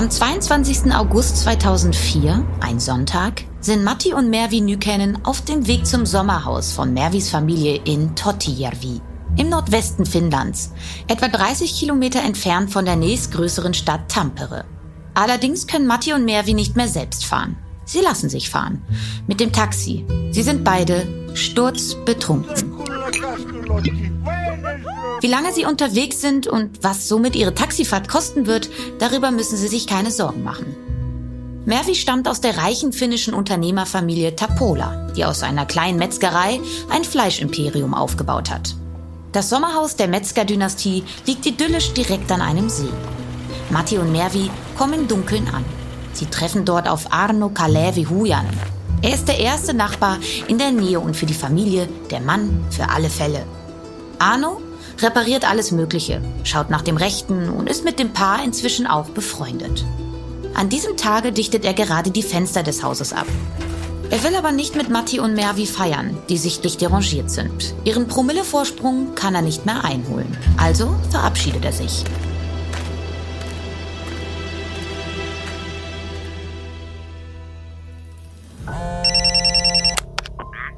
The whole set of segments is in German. Am 22. August 2004, ein Sonntag, sind Matti und Mervi Nykänen auf dem Weg zum Sommerhaus von Mervis Familie in Tottijärvi, im Nordwesten Finnlands, etwa 30 Kilometer entfernt von der nächstgrößeren Stadt Tampere. Allerdings können Matti und Mervi nicht mehr selbst fahren. Sie lassen sich fahren. Mit dem Taxi. Sie sind beide sturzbetrunken. Wie lange sie unterwegs sind und was somit ihre Taxifahrt kosten wird, darüber müssen sie sich keine Sorgen machen. Mervi stammt aus der reichen finnischen Unternehmerfamilie Tapola, die aus einer kleinen Metzgerei ein Fleischimperium aufgebaut hat. Das Sommerhaus der Metzgerdynastie liegt idyllisch direkt an einem See. Matti und Mervi kommen im Dunkeln an. Sie treffen dort auf Arno Kalevi Hujan. Er ist der erste Nachbar in der Nähe und für die Familie der Mann für alle Fälle. Arno repariert alles Mögliche, schaut nach dem Rechten und ist mit dem Paar inzwischen auch befreundet. An diesem Tage dichtet er gerade die Fenster des Hauses ab. Er will aber nicht mit Matti und Mervi feiern, die sichtlich derangiert sind. Ihren Promillevorsprung kann er nicht mehr einholen. Also verabschiedet er sich.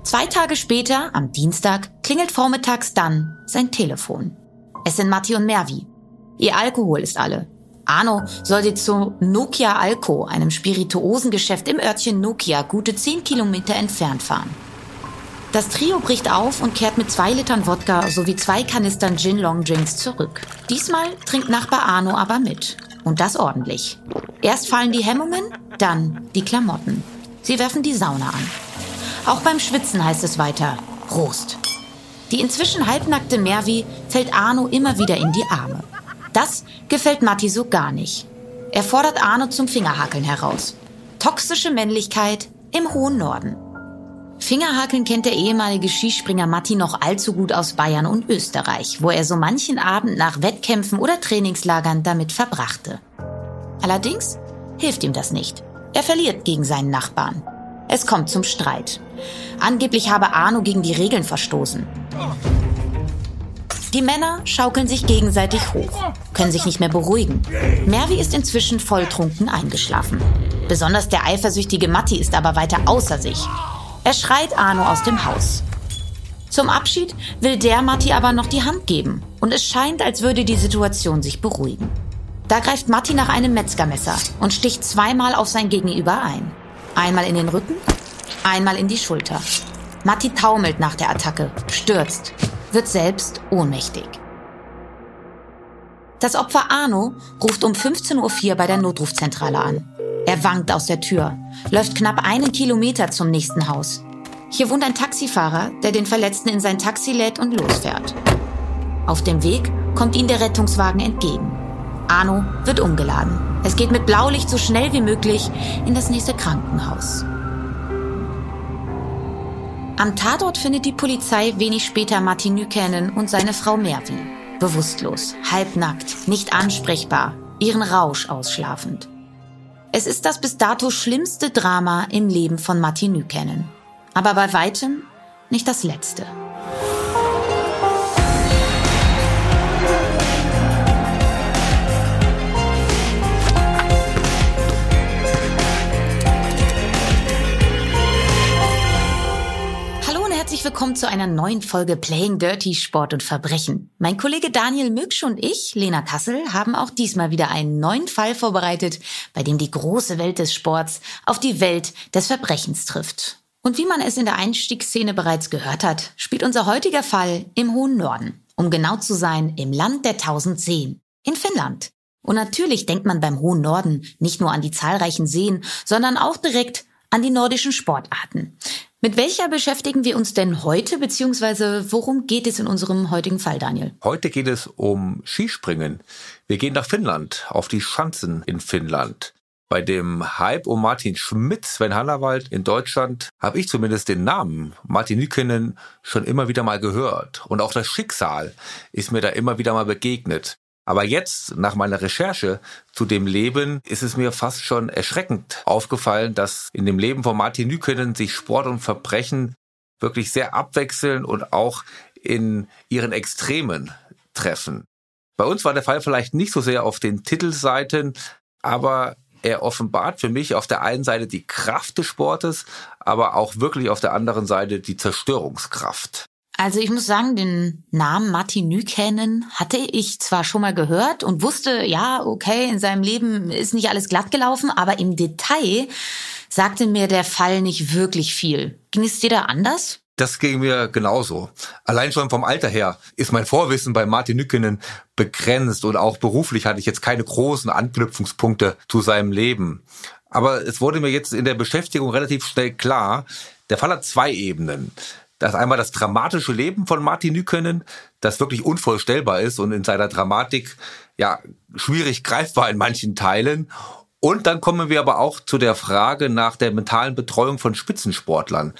Zwei Tage später, am Dienstag, klingelt vormittags dann sein Telefon. Es sind Matti und Mervi. Ihr Alkohol ist alle. Arno soll sie zu Nokia Alko, einem Spirituosengeschäft im Örtchen Nokia, gute 10 Kilometer entfernt fahren. Das Trio bricht auf und kehrt mit 2 Litern Wodka sowie 2 Kanistern Gin-Long-Drinks zurück. Diesmal trinkt Nachbar Arno aber mit. Und das ordentlich. Erst fallen die Hemmungen, dann die Klamotten. Sie werfen die Sauna an. Auch beim Schwitzen heißt es weiter Prost. Die inzwischen halbnackte Mervi fällt Arno immer wieder in die Arme. Das gefällt Matti so gar nicht. Er fordert Arno zum Fingerhakeln heraus. Toxische Männlichkeit im hohen Norden. Fingerhakeln kennt der ehemalige Skispringer Matti noch allzu gut aus Bayern und Österreich, wo er so manchen Abend nach Wettkämpfen oder Trainingslagern damit verbrachte. Allerdings hilft ihm das nicht. Er verliert gegen seinen Nachbarn. Es kommt zum Streit. Angeblich habe Arno gegen die Regeln verstoßen. Die Männer schaukeln sich gegenseitig hoch, können sich nicht mehr beruhigen. Mervi ist inzwischen volltrunken eingeschlafen. Besonders der eifersüchtige Matti ist aber weiter außer sich. Er schreit Arno aus dem Haus. Zum Abschied will der Matti aber noch die Hand geben. Und es scheint, als würde die Situation sich beruhigen. Da greift Matti nach einem Metzgermesser und sticht 2-mal auf sein Gegenüber ein. Einmal in den Rücken, einmal in die Schulter. Matti taumelt nach der Attacke, stürzt, wird selbst ohnmächtig. Das Opfer Arno ruft um 15.04 Uhr bei der Notrufzentrale an. Er wankt aus der Tür, läuft knapp 1 Kilometer zum nächsten Haus. Hier wohnt ein Taxifahrer, der den Verletzten in sein Taxi lädt und losfährt. Auf dem Weg kommt ihm der Rettungswagen entgegen. Arno wird umgeladen. Es geht mit Blaulicht so schnell wie möglich in das nächste Krankenhaus. Am Tatort findet die Polizei wenig später Matti Nykänen und seine Frau Mervi. Bewusstlos, halbnackt, nicht ansprechbar, ihren Rausch ausschlafend. Es ist das bis dato schlimmste Drama im Leben von Matti Nykänen. Aber bei weitem nicht das letzte. Willkommen zu einer neuen Folge Playing Dirty, Sport und Verbrechen. Mein Kollege Daniel Mücksch und ich, Lena Kassel, haben auch diesmal wieder einen neuen Fall vorbereitet, bei dem die große Welt des Sports auf die Welt des Verbrechens trifft. Und wie man es in der Einstiegsszene bereits gehört hat, spielt unser heutiger Fall im hohen Norden. Um genau zu sein, im Land der 1000 Seen, in Finnland. Und natürlich denkt man beim hohen Norden nicht nur an die zahlreichen Seen, sondern auch direkt an die nordischen Sportarten. Mit welcher beschäftigen wir uns denn heute, beziehungsweise worum geht es in unserem heutigen Fall, Daniel? Heute geht es um Skispringen. Wir gehen nach Finnland, auf die Schanzen in Finnland. Bei dem Hype um Martin Schmitt, Sven Hannawald in Deutschland, habe ich zumindest den Namen Matti Nykänen schon immer wieder mal gehört. Und auch das Schicksal ist mir da immer wieder mal begegnet. Aber jetzt, nach meiner Recherche zu dem Leben, ist es mir fast schon erschreckend aufgefallen, dass in dem Leben von Matti Nykänen sich Sport und Verbrechen wirklich sehr abwechseln und auch in ihren Extremen treffen. Bei uns war der Fall vielleicht nicht so sehr auf den Titelseiten, aber er offenbart für mich auf der einen Seite die Kraft des Sportes, aber auch wirklich auf der anderen Seite die Zerstörungskraft. Also ich muss sagen, den Namen Matti Nykänen hatte ich zwar schon mal gehört und wusste, ja, okay, in seinem Leben ist nicht alles glatt gelaufen, aber im Detail sagte mir der Fall nicht wirklich viel. Ging es dir da anders? Das ging mir genauso. Allein schon vom Alter her ist mein Vorwissen bei Matti Nykänen begrenzt und auch beruflich hatte ich jetzt keine großen Anknüpfungspunkte zu seinem Leben. Aber es wurde mir jetzt in der Beschäftigung relativ schnell klar, der Fall hat zwei Ebenen. Das einmal das dramatische Leben von Matti Nykänen, das wirklich unvorstellbar ist und in seiner Dramatik ja schwierig greifbar in manchen Teilen. Und dann kommen wir aber auch zu der Frage nach der mentalen Betreuung von Spitzensportlern.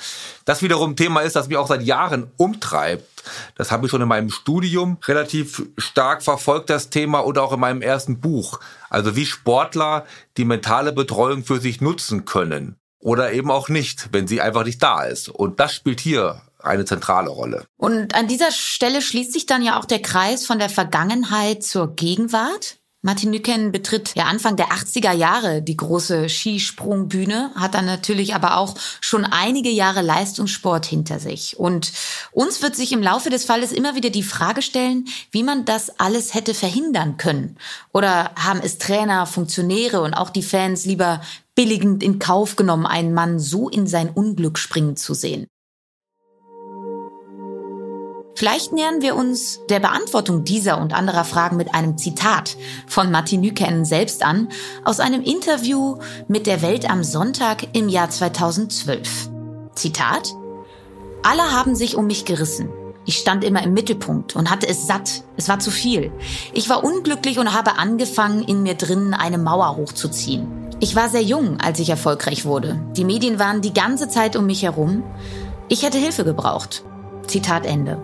Das wiederum ein Thema ist, das mich auch seit Jahren umtreibt. Das habe ich schon in meinem Studium relativ stark verfolgt, das Thema, und auch in meinem ersten Buch. Also wie Sportler die mentale Betreuung für sich nutzen können oder eben auch nicht, wenn sie einfach nicht da ist. Und das spielt hier eine zentrale Rolle. Und an dieser Stelle schließt sich dann ja auch der Kreis von der Vergangenheit zur Gegenwart. Matti Nykänen betritt ja Anfang der 80er Jahre die große Skisprungbühne, hat dann natürlich aber auch schon einige Jahre Leistungssport hinter sich. Und uns wird sich im Laufe des Falles immer wieder die Frage stellen, wie man das alles hätte verhindern können. Oder haben es Trainer, Funktionäre und auch die Fans lieber billigend in Kauf genommen, einen Mann so in sein Unglück springen zu sehen? Vielleicht nähern wir uns der Beantwortung dieser und anderer Fragen mit einem Zitat von Matti Nykänen selbst an, aus einem Interview mit der Welt am Sonntag im Jahr 2012. Zitat: Alle haben sich um mich gerissen. Ich stand immer im Mittelpunkt und hatte es satt. Es war zu viel. Ich war unglücklich und habe angefangen, in mir drinnen eine Mauer hochzuziehen. Ich war sehr jung, als ich erfolgreich wurde. Die Medien waren die ganze Zeit um mich herum. Ich hätte Hilfe gebraucht. Zitat Ende.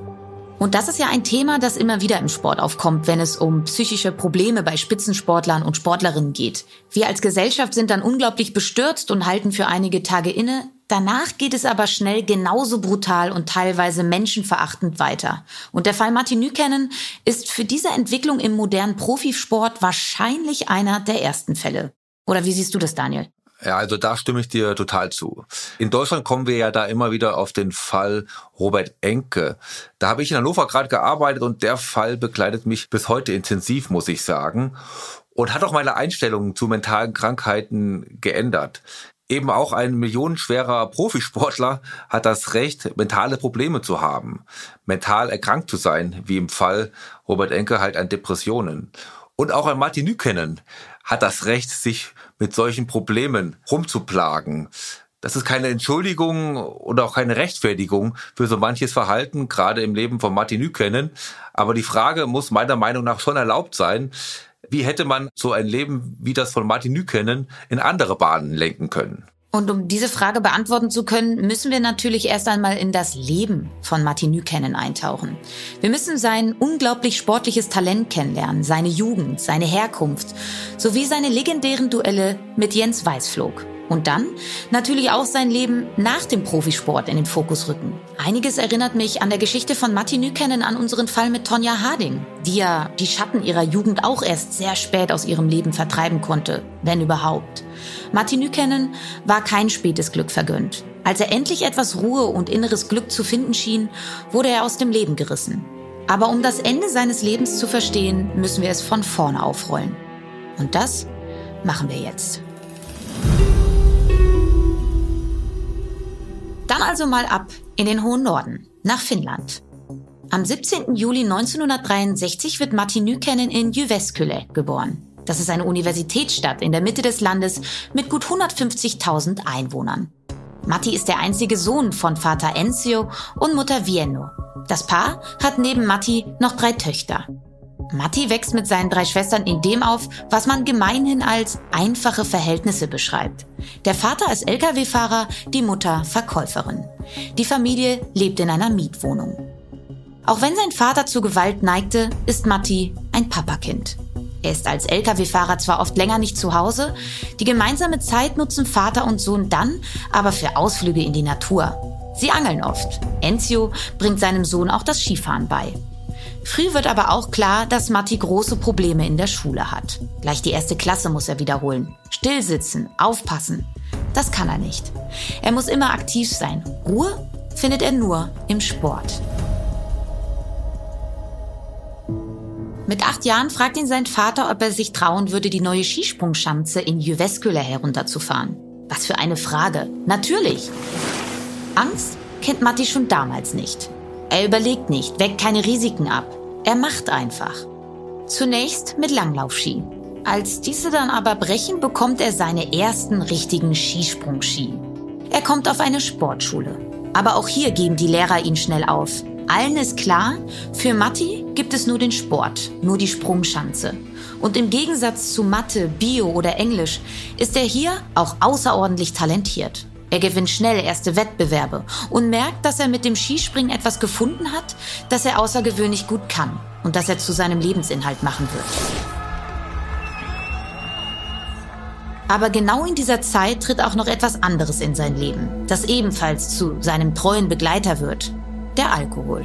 Und das ist ja ein Thema, das immer wieder im Sport aufkommt, wenn es um psychische Probleme bei Spitzensportlern und Sportlerinnen geht. Wir als Gesellschaft sind dann unglaublich bestürzt und halten für einige Tage inne. Danach geht es aber schnell genauso brutal und teilweise menschenverachtend weiter. Und der Fall Matti Nykänen ist für diese Entwicklung im modernen Profisport wahrscheinlich einer der ersten Fälle. Oder wie siehst du das, Daniel? Ja, also da stimme ich dir total zu. In Deutschland kommen wir ja da immer wieder auf den Fall Robert Enke. Da habe ich in Hannover gerade gearbeitet und der Fall begleitet mich bis heute intensiv, muss ich sagen. Und hat auch meine Einstellung zu mentalen Krankheiten geändert. Eben auch ein millionenschwerer Profisportler hat das Recht, mentale Probleme zu haben. Mental erkrankt zu sein, wie im Fall Robert Enke halt an Depressionen. Und auch an Matti Nykänen hat das Recht, sich mit solchen Problemen rumzuplagen. Das ist keine Entschuldigung oder auch keine Rechtfertigung für so manches Verhalten, gerade im Leben von Matti Nykänen. Aber die Frage muss meiner Meinung nach schon erlaubt sein, wie hätte man so ein Leben wie das von Matti Nykänen in andere Bahnen lenken können? Und um diese Frage beantworten zu können, müssen wir natürlich erst einmal in das Leben von Matti Nykänen eintauchen. Wir müssen sein unglaublich sportliches Talent kennenlernen, seine Jugend, seine Herkunft, sowie seine legendären Duelle mit Jens Weißflog. Und dann natürlich auch sein Leben nach dem Profisport in den Fokus rücken. Einiges erinnert mich an der Geschichte von Matti Nykänen an unseren Fall mit Tonja Harding, die ja die Schatten ihrer Jugend auch erst sehr spät aus ihrem Leben vertreiben konnte, wenn überhaupt. Matti Nykänen war kein spätes Glück vergönnt. Als er endlich etwas Ruhe und inneres Glück zu finden schien, wurde er aus dem Leben gerissen. Aber um das Ende seines Lebens zu verstehen, müssen wir es von vorne aufrollen. Und das machen wir jetzt. Dann also mal ab in den hohen Norden, nach Finnland. Am 17. Juli 1963 wird Matti Nykänen in Jyväskylä geboren. Das ist eine Universitätsstadt in der Mitte des Landes mit gut 150.000 Einwohnern. Matti ist der einzige Sohn von Vater Ensio und Mutter Vienno. Das Paar hat neben Matti noch 3 Töchter. Matti wächst mit seinen 3 Schwestern in dem auf, was man gemeinhin als einfache Verhältnisse beschreibt. Der Vater ist Lkw-Fahrer, die Mutter Verkäuferin. Die Familie lebt in einer Mietwohnung. Auch wenn sein Vater zu Gewalt neigte, ist Matti ein Papakind. Er ist als Lkw-Fahrer zwar oft länger nicht zu Hause, die gemeinsame Zeit nutzen Vater und Sohn dann aber für Ausflüge in die Natur. Sie angeln oft. Enzio bringt seinem Sohn auch das Skifahren bei. Früh wird aber auch klar, dass Matti große Probleme in der Schule hat. Gleich die erste Klasse muss er wiederholen. Stillsitzen, aufpassen. Das kann er nicht. Er muss immer aktiv sein. Ruhe findet er nur im Sport. Mit 8 Jahren fragt ihn sein Vater, ob er sich trauen würde, die neue Skisprungschanze in Jyväskylä herunterzufahren. Was für eine Frage. Natürlich. Angst kennt Matti schon damals nicht. Er überlegt nicht, weckt keine Risiken ab. Er macht einfach. Zunächst mit Langlaufski. Als diese dann aber brechen, bekommt er seine ersten richtigen Skisprungski. Er kommt auf eine Sportschule. Aber auch hier geben die Lehrer ihn schnell auf. Allen ist klar, für Matti gibt es nur den Sport, nur die Sprungschanze. Und im Gegensatz zu Mathe, Bio oder Englisch ist er hier auch außerordentlich talentiert. Er gewinnt schnell erste Wettbewerbe und merkt, dass er mit dem Skispringen etwas gefunden hat, das er außergewöhnlich gut kann und das er zu seinem Lebensinhalt machen wird. Aber genau in dieser Zeit tritt auch noch etwas anderes in sein Leben, das ebenfalls zu seinem treuen Begleiter wird. Der Alkohol.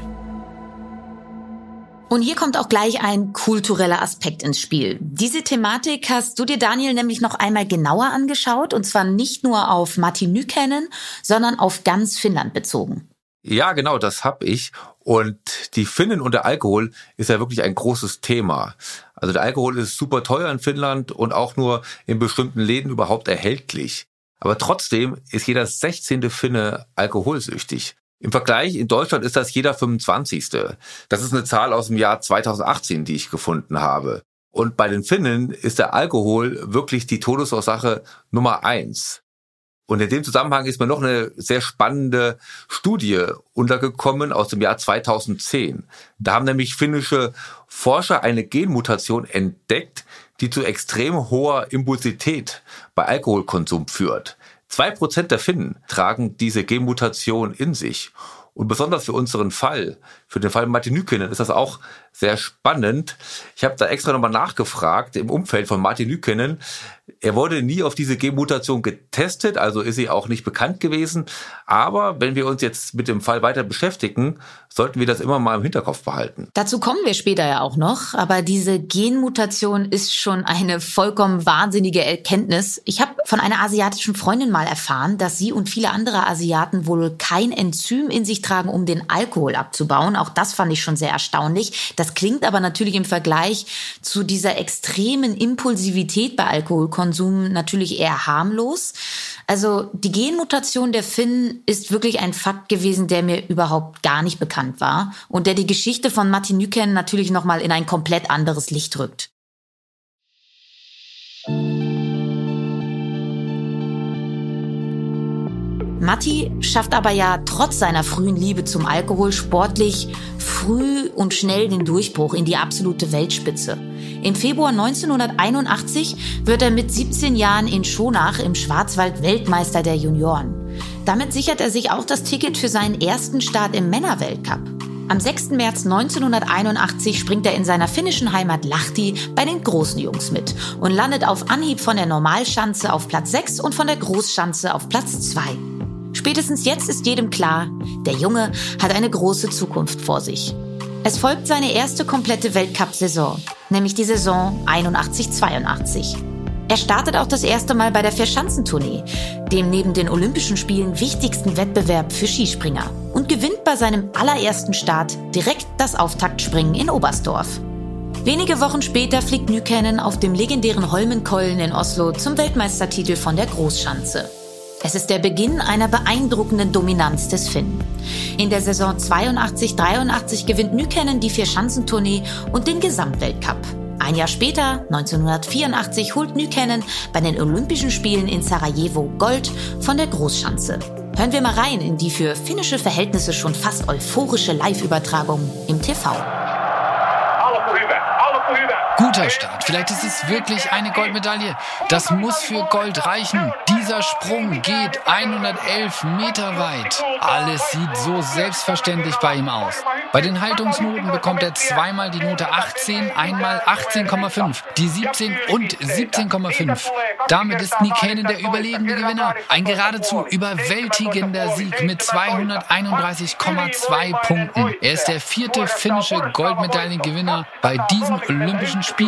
Und hier kommt auch gleich ein kultureller Aspekt ins Spiel. Diese Thematik hast du dir, Daniel, nämlich noch einmal genauer angeschaut, und zwar nicht nur auf Matti Nykänen, sondern auf ganz Finnland bezogen. Ja, genau, das habe ich. Und die Finnen und der Alkohol ist ja wirklich ein großes Thema. Also der Alkohol ist super teuer in Finnland und auch nur in bestimmten Läden überhaupt erhältlich. Aber trotzdem ist jeder 16. Finne alkoholsüchtig. Im Vergleich, in Deutschland ist das jeder 25. Das ist eine Zahl aus dem Jahr 2018, die ich gefunden habe. Und bei den Finnen ist der Alkohol wirklich die Todesursache Nummer 1. Und in dem Zusammenhang ist mir noch eine sehr spannende Studie untergekommen aus dem Jahr 2010. Da haben nämlich finnische Forscher eine Genmutation entdeckt, die zu extrem hoher Impulsität bei Alkoholkonsum führt. 2% der Finnen tragen diese Genmutation in sich. Und besonders für unseren Fall, für den Fall Matti Nykänen, ist das auch sehr spannend. Ich habe da extra nochmal nachgefragt im Umfeld von Matti Nykänen. Er wurde nie auf diese Genmutation getestet, also ist sie auch nicht bekannt gewesen. Aber wenn wir uns jetzt mit dem Fall weiter beschäftigen, sollten wir das immer mal im Hinterkopf behalten. Dazu kommen wir später ja auch noch. Aber diese Genmutation ist schon eine vollkommen wahnsinnige Erkenntnis. Ich habe von einer asiatischen Freundin mal erfahren, dass sie und viele andere Asiaten wohl kein Enzym in sich tragen, um den Alkohol abzubauen. Auch das fand ich schon sehr erstaunlich. Das klingt aber natürlich im Vergleich zu dieser extremen Impulsivität bei Alkoholkonsum natürlich eher harmlos. Also die Genmutation der Finnen ist wirklich ein Fakt gewesen, der mir überhaupt gar nicht bekannt war und der die Geschichte von Matti Nykänen natürlich nochmal in ein komplett anderes Licht rückt. Matti schafft aber ja trotz seiner frühen Liebe zum Alkohol sportlich früh und schnell den Durchbruch in die absolute Weltspitze. Im Februar 1981 wird er mit 17 Jahren in Schonach im Schwarzwald Weltmeister der Junioren. Damit sichert er sich auch das Ticket für seinen ersten Start im Männerweltcup. Am 6. März 1981 springt er in seiner finnischen Heimat Lahti bei den großen Jungs mit und landet auf Anhieb von der Normalschanze auf Platz 6 und von der Großschanze auf Platz 2. Spätestens jetzt ist jedem klar, der Junge hat eine große Zukunft vor sich. Es folgt seine erste komplette Weltcup-Saison, nämlich die Saison 81-82. Er startet auch das erste Mal bei der Vierschanzentournee, dem neben den Olympischen Spielen wichtigsten Wettbewerb für Skispringer, und gewinnt bei seinem allerersten Start direkt das Auftaktspringen in Oberstdorf. Wenige Wochen später fliegt Nykänen auf dem legendären Holmenkollen in Oslo zum Weltmeistertitel von der Großschanze. Es ist der Beginn einer beeindruckenden Dominanz des Finnen. In der Saison 82-83 gewinnt Nykänen die Vierschanzentournee und den Gesamtweltcup. Ein Jahr später, 1984, holt Nykänen bei den Olympischen Spielen in Sarajevo Gold von der Großschanze. Hören wir mal rein in die für finnische Verhältnisse schon fast euphorische Live-Übertragung im TV. Alko hyvä, alko hyvä. Gut guter Start. Vielleicht ist es wirklich eine Goldmedaille. Das muss für Gold reichen. Dieser Sprung geht 111 Meter weit. Alles sieht so selbstverständlich bei ihm aus. Bei den Haltungsnoten bekommt er zweimal die Note 18, einmal 18,5, die 17 und 17,5. Damit ist Nykänen der überlegene Gewinner. Ein geradezu überwältigender Sieg mit 231,2 Punkten. Er ist der vierte finnische Goldmedaillengewinner bei diesen Olympischen Spielen.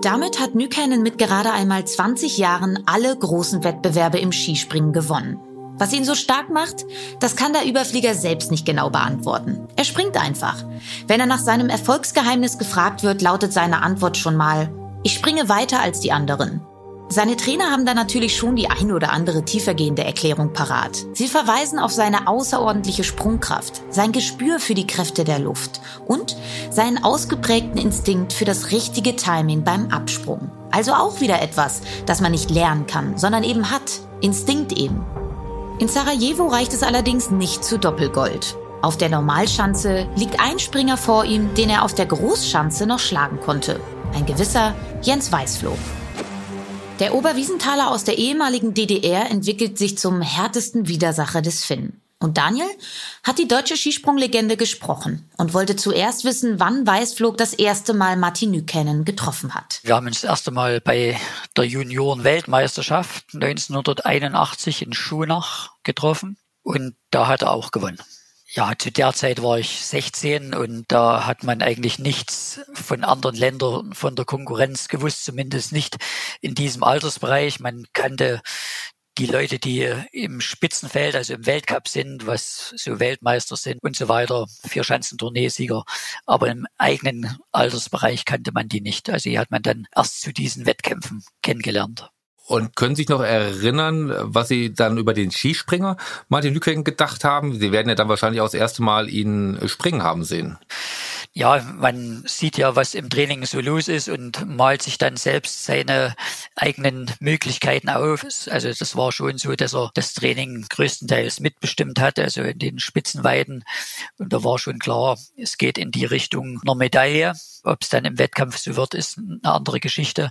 Damit hat Nykänen mit gerade einmal 20 Jahren alle großen Wettbewerbe im Skispringen gewonnen. Was ihn so stark macht, das kann der Überflieger selbst nicht genau beantworten. Er springt einfach. Wenn er nach seinem Erfolgsgeheimnis gefragt wird, lautet seine Antwort schon mal: Ich springe weiter als die anderen. Seine Trainer haben da natürlich schon die ein oder andere tiefergehende Erklärung parat. Sie verweisen auf seine außerordentliche Sprungkraft, sein Gespür für die Kräfte der Luft und seinen ausgeprägten Instinkt für das richtige Timing beim Absprung. Also auch wieder etwas, das man nicht lernen kann, sondern eben hat. Instinkt eben. In Sarajevo reicht es allerdings nicht zu Doppelgold. Auf der Normalschanze liegt ein Springer vor ihm, den er auf der Großschanze noch schlagen konnte. Ein gewisser Jens Weißflog. Der Oberwiesenthaler aus der ehemaligen DDR entwickelt sich zum härtesten Widersacher des Finnen. Und Daniel hat die deutsche Skisprunglegende gesprochen und wollte zuerst wissen, wann Weißflog das erste Mal Matti Nykänen getroffen hat. Wir haben uns das erste Mal bei der Junioren-Weltmeisterschaft 1981 in Schonach getroffen und da hat er auch gewonnen. Ja, zu der Zeit war ich 16 und da hat man eigentlich nichts von anderen Ländern, von der Konkurrenz gewusst, zumindest nicht in diesem Altersbereich. Man kannte die Leute, die im Spitzenfeld, also im Weltcup sind, was so Weltmeister sind und so weiter, Vierschanzentournee-Sieger, aber im eigenen Altersbereich kannte man die nicht. Also die hat man dann erst zu diesen Wettkämpfen kennengelernt. Und können sich noch erinnern, was Sie dann über den Skispringer Martin Nykänen gedacht haben? Sie werden ja dann wahrscheinlich auch das erste Mal ihn springen haben sehen. Ja, man sieht ja, was im Training so los ist und malt sich dann selbst seine eigenen Möglichkeiten auf. Also das war schon so, dass er das Training größtenteils mitbestimmt hat, also in den Spitzenweiten. Und da war schon klar, es geht in die Richtung einer Medaille. Ob es dann im Wettkampf so wird, ist eine andere Geschichte.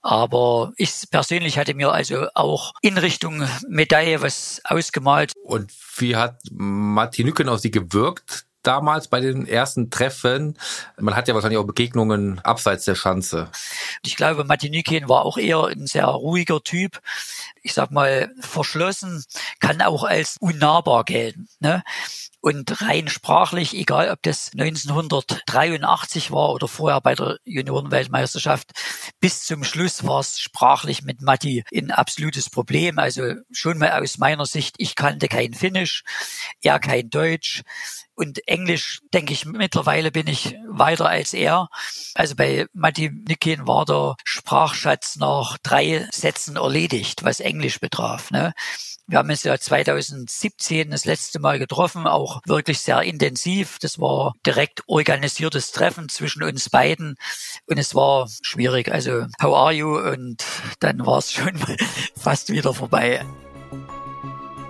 Aber ich persönlich hatte mir also auch in Richtung Medaille was ausgemalt. Und wie hat Matti Nykänen auf Sie gewirkt damals bei den ersten Treffen? Man hat ja wahrscheinlich auch Begegnungen abseits der Schanze. Ich glaube, Matti Nykänen war auch eher ein sehr ruhiger Typ. Ich sag mal, verschlossen, kann auch als unnahbar gelten, ne? Und rein sprachlich, egal ob das 1983 war oder vorher bei der Juniorenweltmeisterschaft, bis zum Schluss war es sprachlich mit Matti ein absolutes Problem. Also schon mal aus meiner Sicht, ich kannte kein Finnisch, er kein Deutsch. Und Englisch, denke ich, mittlerweile bin ich weiter als er. Also bei Matti Nykänen war der Sprachschatz nach 3 Sätzen erledigt, was Englisch betraf, ne? Wir haben uns ja 2017 das letzte Mal getroffen, auch wirklich sehr intensiv. Das war direkt organisiertes Treffen zwischen uns beiden und es war schwierig. Also, how are you? Und dann war es schon fast wieder vorbei.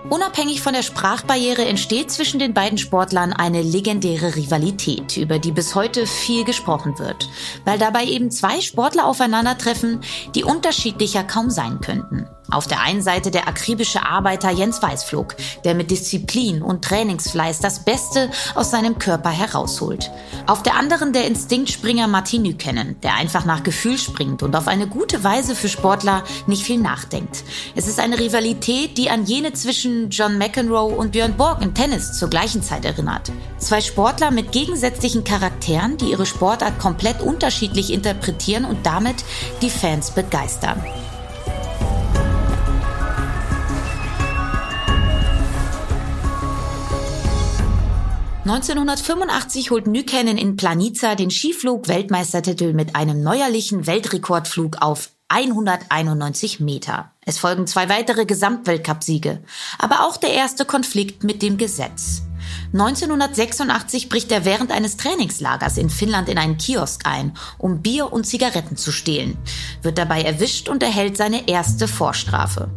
Unabhängig von der Sprachbarriere entsteht zwischen den beiden Sportlern eine legendäre Rivalität, über die bis heute viel gesprochen wird, weil dabei eben 2 Sportler aufeinandertreffen, die unterschiedlicher kaum sein könnten. Auf der einen Seite der akribische Arbeiter Jens Weißflog, der mit Disziplin und Trainingsfleiß das Beste aus seinem Körper herausholt. Auf der anderen der Instinktspringer Matti Nykänen, der einfach nach Gefühl springt und auf eine gute Weise für Sportler nicht viel nachdenkt. Es ist eine Rivalität, die an jene zwischen John McEnroe und Björn Borg im Tennis zur gleichen Zeit erinnert. 2 Sportler mit gegensätzlichen Charakteren, die ihre Sportart komplett unterschiedlich interpretieren und damit die Fans begeistern. –1985 holt Nykänen in Planica den Skiflug-Weltmeistertitel mit einem neuerlichen Weltrekordflug auf 191 Meter. Es folgen 2 weitere Gesamtweltcup-Siege, aber auch der erste Konflikt mit dem Gesetz. 1986 bricht er während eines Trainingslagers in Finnland in einen Kiosk ein, um Bier und Zigaretten zu stehlen, wird dabei erwischt und erhält seine erste Vorstrafe.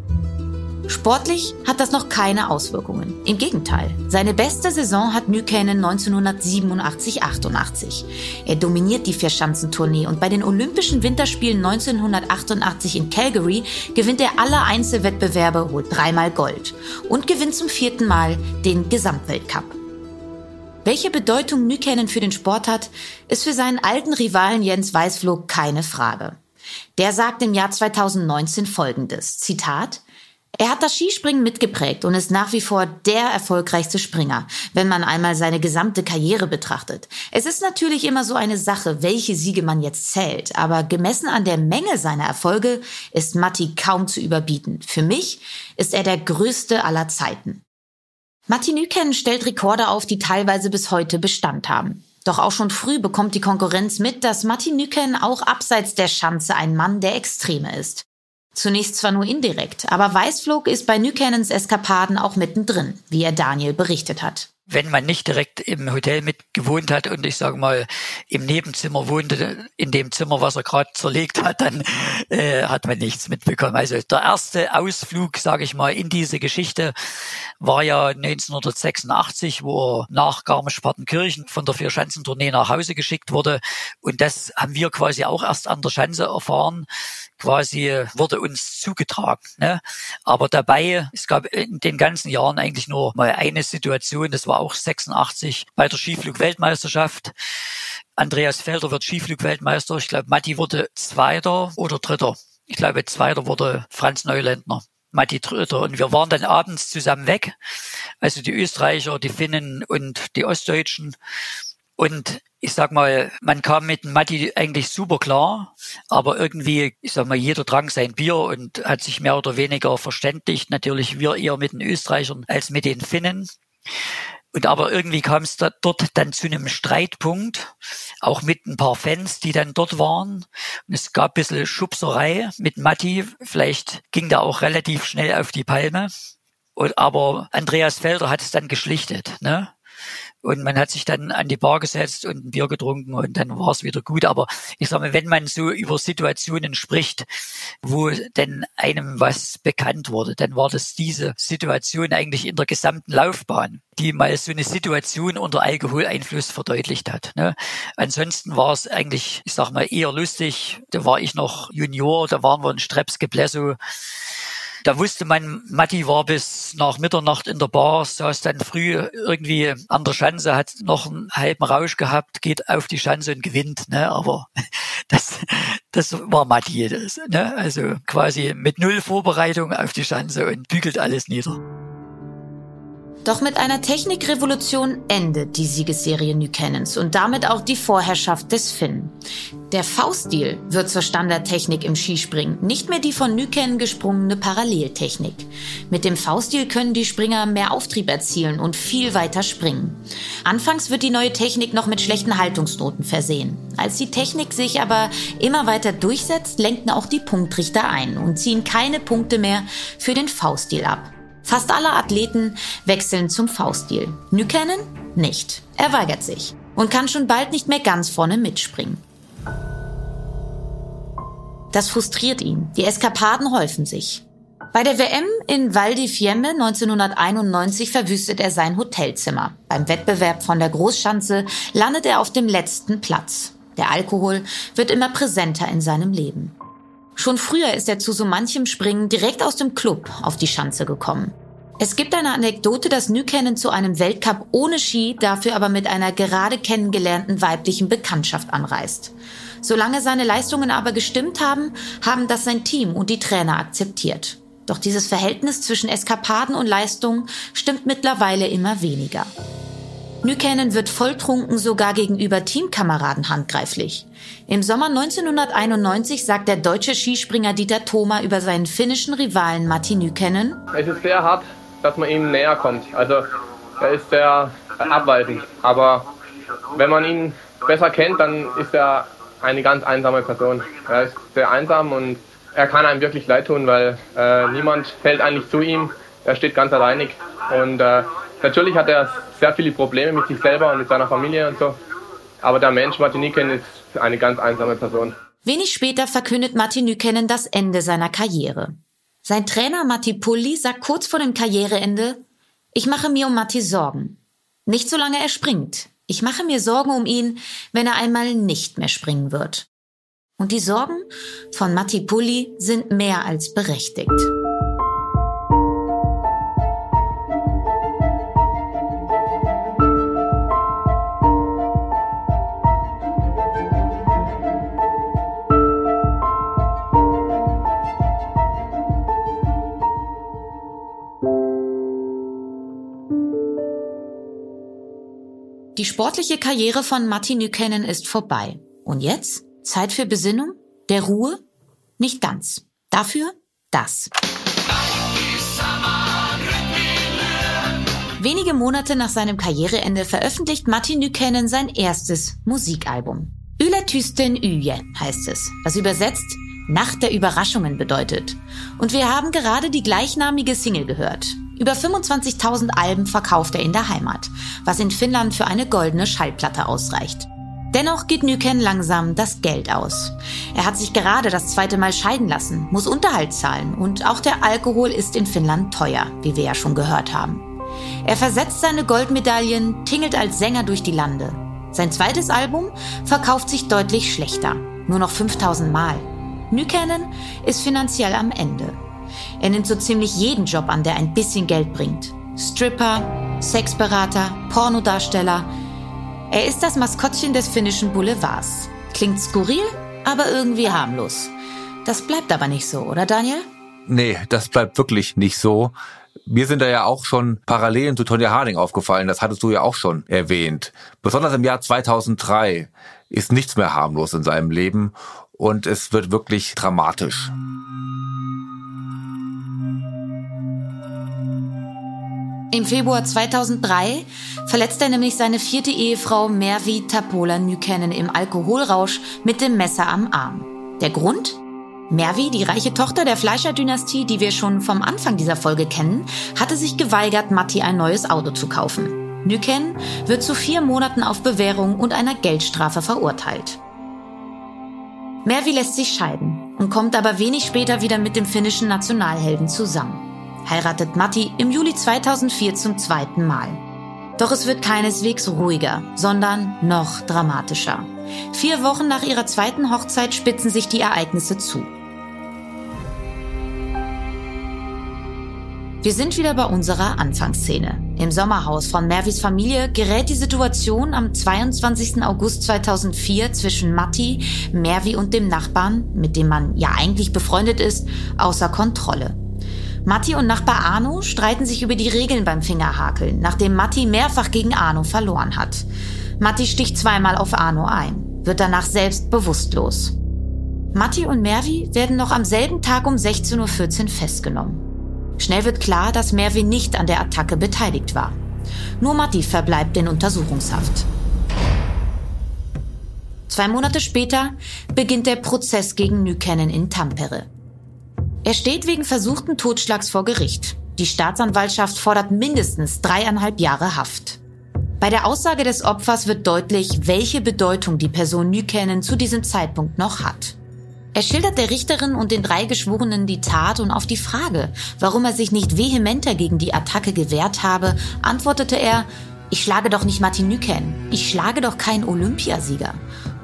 Sportlich hat das noch keine Auswirkungen. Im Gegenteil, seine beste Saison hat Nykänen 1987-88. Er dominiert die Vierschanzentournee und bei den Olympischen Winterspielen 1988 in Calgary gewinnt er alle Einzelwettbewerbe, holt 3-mal Gold und gewinnt zum 4. Mal den Gesamtweltcup. Welche Bedeutung Nykänen für den Sport hat, ist für seinen alten Rivalen Jens Weißflog keine Frage. Der sagt im Jahr 2019 Folgendes, Zitat: Er hat das Skispringen mitgeprägt und ist nach wie vor der erfolgreichste Springer, wenn man einmal seine gesamte Karriere betrachtet. Es ist natürlich immer so eine Sache, welche Siege man jetzt zählt, aber gemessen an der Menge seiner Erfolge ist Matti kaum zu überbieten. Für mich ist er der größte aller Zeiten. Matti Nykänen stellt Rekorde auf, die teilweise bis heute Bestand haben. Doch auch schon früh bekommt die Konkurrenz mit, dass Matti Nykänen auch abseits der Schanze ein Mann der Extreme ist. Zunächst zwar nur indirekt, aber Weißflog ist bei Nykänens Eskapaden auch mittendrin, wie er Daniel berichtet hat. Wenn man nicht direkt im Hotel mit gewohnt hat und ich sage mal im Nebenzimmer wohnte, in dem Zimmer, was er gerade zerlegt hat, dann hat man nichts mitbekommen. Also der erste Ausflug, sage ich mal, in diese Geschichte war ja 1986, wo er nach Garmisch-Partenkirchen von der Vierschanzentournee nach Hause geschickt wurde. Und das haben wir quasi auch erst an der Schanze erfahren. Quasi wurde uns zugetragen, ne? Aber dabei, es gab in den ganzen Jahren eigentlich nur mal eine Situation, das war auch 86 bei der Skiflug-Weltmeisterschaft. Andreas Felder wird Skiflug-Weltmeister. Ich glaube, Matti wurde Zweiter oder Dritter. Ich glaube, Zweiter wurde Franz Neuländner, Matti Dritter. Und wir waren dann abends zusammen weg. Also die Österreicher, die Finnen und die Ostdeutschen. Und ich sag mal, man kam mit Matti eigentlich super klar, aber irgendwie, ich sag mal, jeder trank sein Bier und hat sich mehr oder weniger verständigt. Natürlich wir eher mit den Österreichern als mit den Finnen. Und aber irgendwie kam es da, dort dann zu einem Streitpunkt, auch mit ein paar Fans, die dann dort waren. Und es gab ein bisschen Schubserei mit Matti. Vielleicht ging da auch relativ schnell auf die Palme. Und, aber Andreas Felder hat es dann geschlichtet, ne? Und man hat sich dann an die Bar gesetzt und ein Bier getrunken und dann war es wieder gut. Aber ich sage mal, wenn man so über Situationen spricht, wo denn einem was bekannt wurde, dann war das diese Situation eigentlich in der gesamten Laufbahn, die mal so eine Situation unter Alkoholeinfluss verdeutlicht hat, ne? Ansonsten war es eigentlich, ich sage mal, eher lustig. Da war ich noch Junior, da waren wir in Štrbské Pleso. Da wusste man, Matti war bis nach Mitternacht in der Bar, saß dann früh irgendwie an der Schanze, hat noch einen halben Rausch gehabt, geht auf die Schanze und gewinnt, ne? Aber das war Matti, das, ne? Also quasi mit 0 Vorbereitung auf die Schanze und bügelt alles nieder. Doch mit einer Technikrevolution endet die Siegesserie Nykänens und damit auch die Vorherrschaft des Finnen. Der V-Stil wird zur Standardtechnik im Skispringen, nicht mehr die von Nykänen gesprungene Paralleltechnik. Mit dem V-Stil können die Springer mehr Auftrieb erzielen und viel weiter springen. Anfangs wird die neue Technik noch mit schlechten Haltungsnoten versehen. Als die Technik sich aber immer weiter durchsetzt, lenken auch die Punktrichter ein und ziehen keine Punkte mehr für den V-Stil ab. Fast alle Athleten wechseln zum V-Stil. Nykänen nicht. Er weigert sich und kann schon bald nicht mehr ganz vorne mitspringen. Das frustriert ihn. Die Eskapaden häufen sich. Bei der WM in Val di Fiemme 1991 verwüstet er sein Hotelzimmer. Beim Wettbewerb von der Großschanze landet er auf dem letzten Platz. Der Alkohol wird immer präsenter in seinem Leben. Schon früher ist er zu so manchem Springen direkt aus dem Club auf die Schanze gekommen. Es gibt eine Anekdote, dass Nykänen zu einem Weltcup ohne Ski, dafür aber mit einer gerade kennengelernten weiblichen Bekanntschaft anreist. Solange seine Leistungen aber gestimmt haben, haben das sein Team und die Trainer akzeptiert. Doch dieses Verhältnis zwischen Eskapaden und Leistung stimmt mittlerweile immer weniger. Nykänen wird volltrunken sogar gegenüber Teamkameraden handgreiflich. Im Sommer 1991 sagt der deutsche Skispringer Dieter Thoma über seinen finnischen Rivalen Matti Nykänen: Es ist sehr hart, dass man ihm näher kommt. Also er ist sehr abweisend. Aber wenn man ihn besser kennt, dann ist er eine ganz einsame Person. Er ist sehr einsam und er kann einem wirklich leid tun, weil niemand fällt eigentlich zu ihm. Er steht ganz alleinig und natürlich hat er sehr viele Probleme mit sich selber und mit seiner Familie und so. Aber der Mensch Matti Nykänen ist eine ganz einsame Person. Wenig später verkündet Matti Nykänen das Ende seiner Karriere. Sein Trainer Matti Pulli sagt kurz vor dem Karriereende, ich mache mir um Matti Sorgen. Nicht solange er springt. Ich mache mir Sorgen um ihn, wenn er einmal nicht mehr springen wird. Und die Sorgen von Matti Pulli sind mehr als berechtigt. Die sportliche Karriere von Matti Nykänen ist vorbei. Und jetzt? Zeit für Besinnung? Der Ruhe? Nicht ganz. Dafür das. Wenige Monate nach seinem Karriereende veröffentlicht Matti Nykänen sein erstes Musikalbum. Ületüsten Üje heißt es, was übersetzt Nacht der Überraschungen bedeutet. Und wir haben gerade die gleichnamige Single gehört. Über 25.000 Alben verkauft er in der Heimat, was in Finnland für eine goldene Schallplatte ausreicht. Dennoch geht Nykänen langsam das Geld aus. Er hat sich gerade das zweite Mal scheiden lassen, muss Unterhalt zahlen und auch der Alkohol ist in Finnland teuer, wie wir ja schon gehört haben. Er versetzt seine Goldmedaillen, tingelt als Sänger durch die Lande. Sein zweites Album verkauft sich deutlich schlechter, nur noch 5.000 Mal. Nykänen ist finanziell am Ende. Er nimmt so ziemlich jeden Job an, der ein bisschen Geld bringt. Stripper, Sexberater, Pornodarsteller. Er ist das Maskottchen des finnischen Boulevards. Klingt skurril, aber irgendwie harmlos. Das bleibt aber nicht so, oder Daniel? Nee, das bleibt wirklich nicht so. Mir sind da ja auch schon Parallelen zu Tonja Harding aufgefallen. Das hattest du ja auch schon erwähnt. Besonders im Jahr 2003 ist nichts mehr harmlos in seinem Leben und es wird wirklich dramatisch. Im Februar 2003 verletzt er nämlich seine vierte Ehefrau Mervi Tapola Nykänen im Alkoholrausch mit dem Messer am Arm. Der Grund? Mervi, die reiche Tochter der Fleischer-Dynastie, die wir schon vom Anfang dieser Folge kennen, hatte sich geweigert, Matti ein neues Auto zu kaufen. Nykänen wird zu 4 Monaten auf Bewährung und einer Geldstrafe verurteilt. Mervi lässt sich scheiden und kommt aber wenig später wieder mit dem finnischen Nationalhelden zusammen. Heiratet Matti im Juli 2004 zum zweiten Mal. Doch es wird keineswegs ruhiger, sondern noch dramatischer. 4 Wochen nach ihrer zweiten Hochzeit spitzen sich die Ereignisse zu. Wir sind wieder bei unserer Anfangsszene. Im Sommerhaus von Mervis Familie gerät die Situation am 22. August 2004 zwischen Matti, Mervi und dem Nachbarn, mit dem man ja eigentlich befreundet ist, außer Kontrolle. Matti und Nachbar Arno streiten sich über die Regeln beim Fingerhakeln, nachdem Matti mehrfach gegen Arno verloren hat. Matti sticht 2-mal auf Arno ein, wird danach selbst bewusstlos. Matti und Mervi werden noch am selben Tag um 16.14 Uhr festgenommen. Schnell wird klar, dass Mervi nicht an der Attacke beteiligt war. Nur Matti verbleibt in Untersuchungshaft. 2 Monate später beginnt der Prozess gegen Nykänen in Tampere. Er steht wegen versuchten Totschlags vor Gericht. Die Staatsanwaltschaft fordert mindestens 3,5 Jahre Haft. Bei der Aussage des Opfers wird deutlich, welche Bedeutung die Person Nykänen zu diesem Zeitpunkt noch hat. Er schildert der Richterin und den 3 Geschworenen die Tat und auf die Frage, warum er sich nicht vehementer gegen die Attacke gewehrt habe, antwortete er, ich schlage doch nicht Matti Nykänen, ich schlage doch keinen Olympiasieger.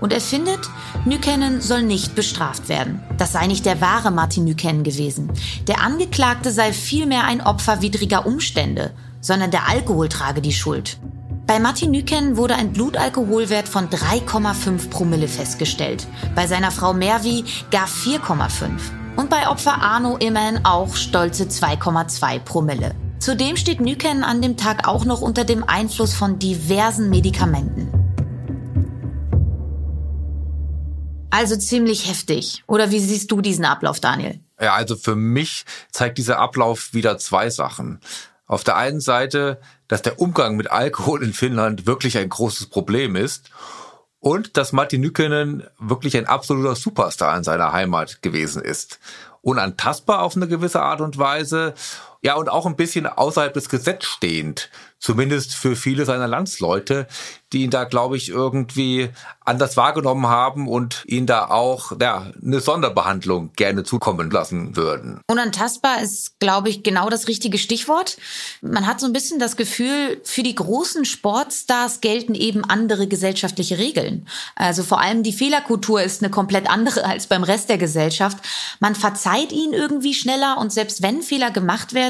Und er findet, Nykänen soll nicht bestraft werden. Das sei nicht der wahre Matti Nykänen gewesen. Der Angeklagte sei vielmehr ein Opfer widriger Umstände, sondern der Alkohol trage die Schuld. Bei Matti Nykänen wurde ein Blutalkoholwert von 3,5 Promille festgestellt, bei seiner Frau Mervi gar 4,5 und bei Opfer Arno immerhin auch stolze 2,2 Promille. Zudem steht Nykänen an dem Tag auch noch unter dem Einfluss von diversen Medikamenten. Also ziemlich heftig. Oder wie siehst du diesen Ablauf, Daniel? Ja, also für mich zeigt dieser Ablauf wieder 2 Sachen. Auf der einen Seite, dass der Umgang mit Alkohol in Finnland wirklich ein großes Problem ist und dass Matti Nykänen wirklich ein absoluter Superstar in seiner Heimat gewesen ist. Unantastbar auf eine gewisse Art und Weise Ja, und auch ein bisschen außerhalb des Gesetzes stehend, zumindest für viele seiner Landsleute, die ihn da, glaube ich, irgendwie anders wahrgenommen haben und ihn da auch eine Sonderbehandlung gerne zukommen lassen würden. Unantastbar ist, glaube ich, genau das richtige Stichwort. Man hat so ein bisschen das Gefühl, für die großen Sportstars gelten eben andere gesellschaftliche Regeln. Also vor allem die Fehlerkultur ist eine komplett andere als beim Rest der Gesellschaft. Man verzeiht ihnen irgendwie schneller und selbst wenn Fehler gemacht werden,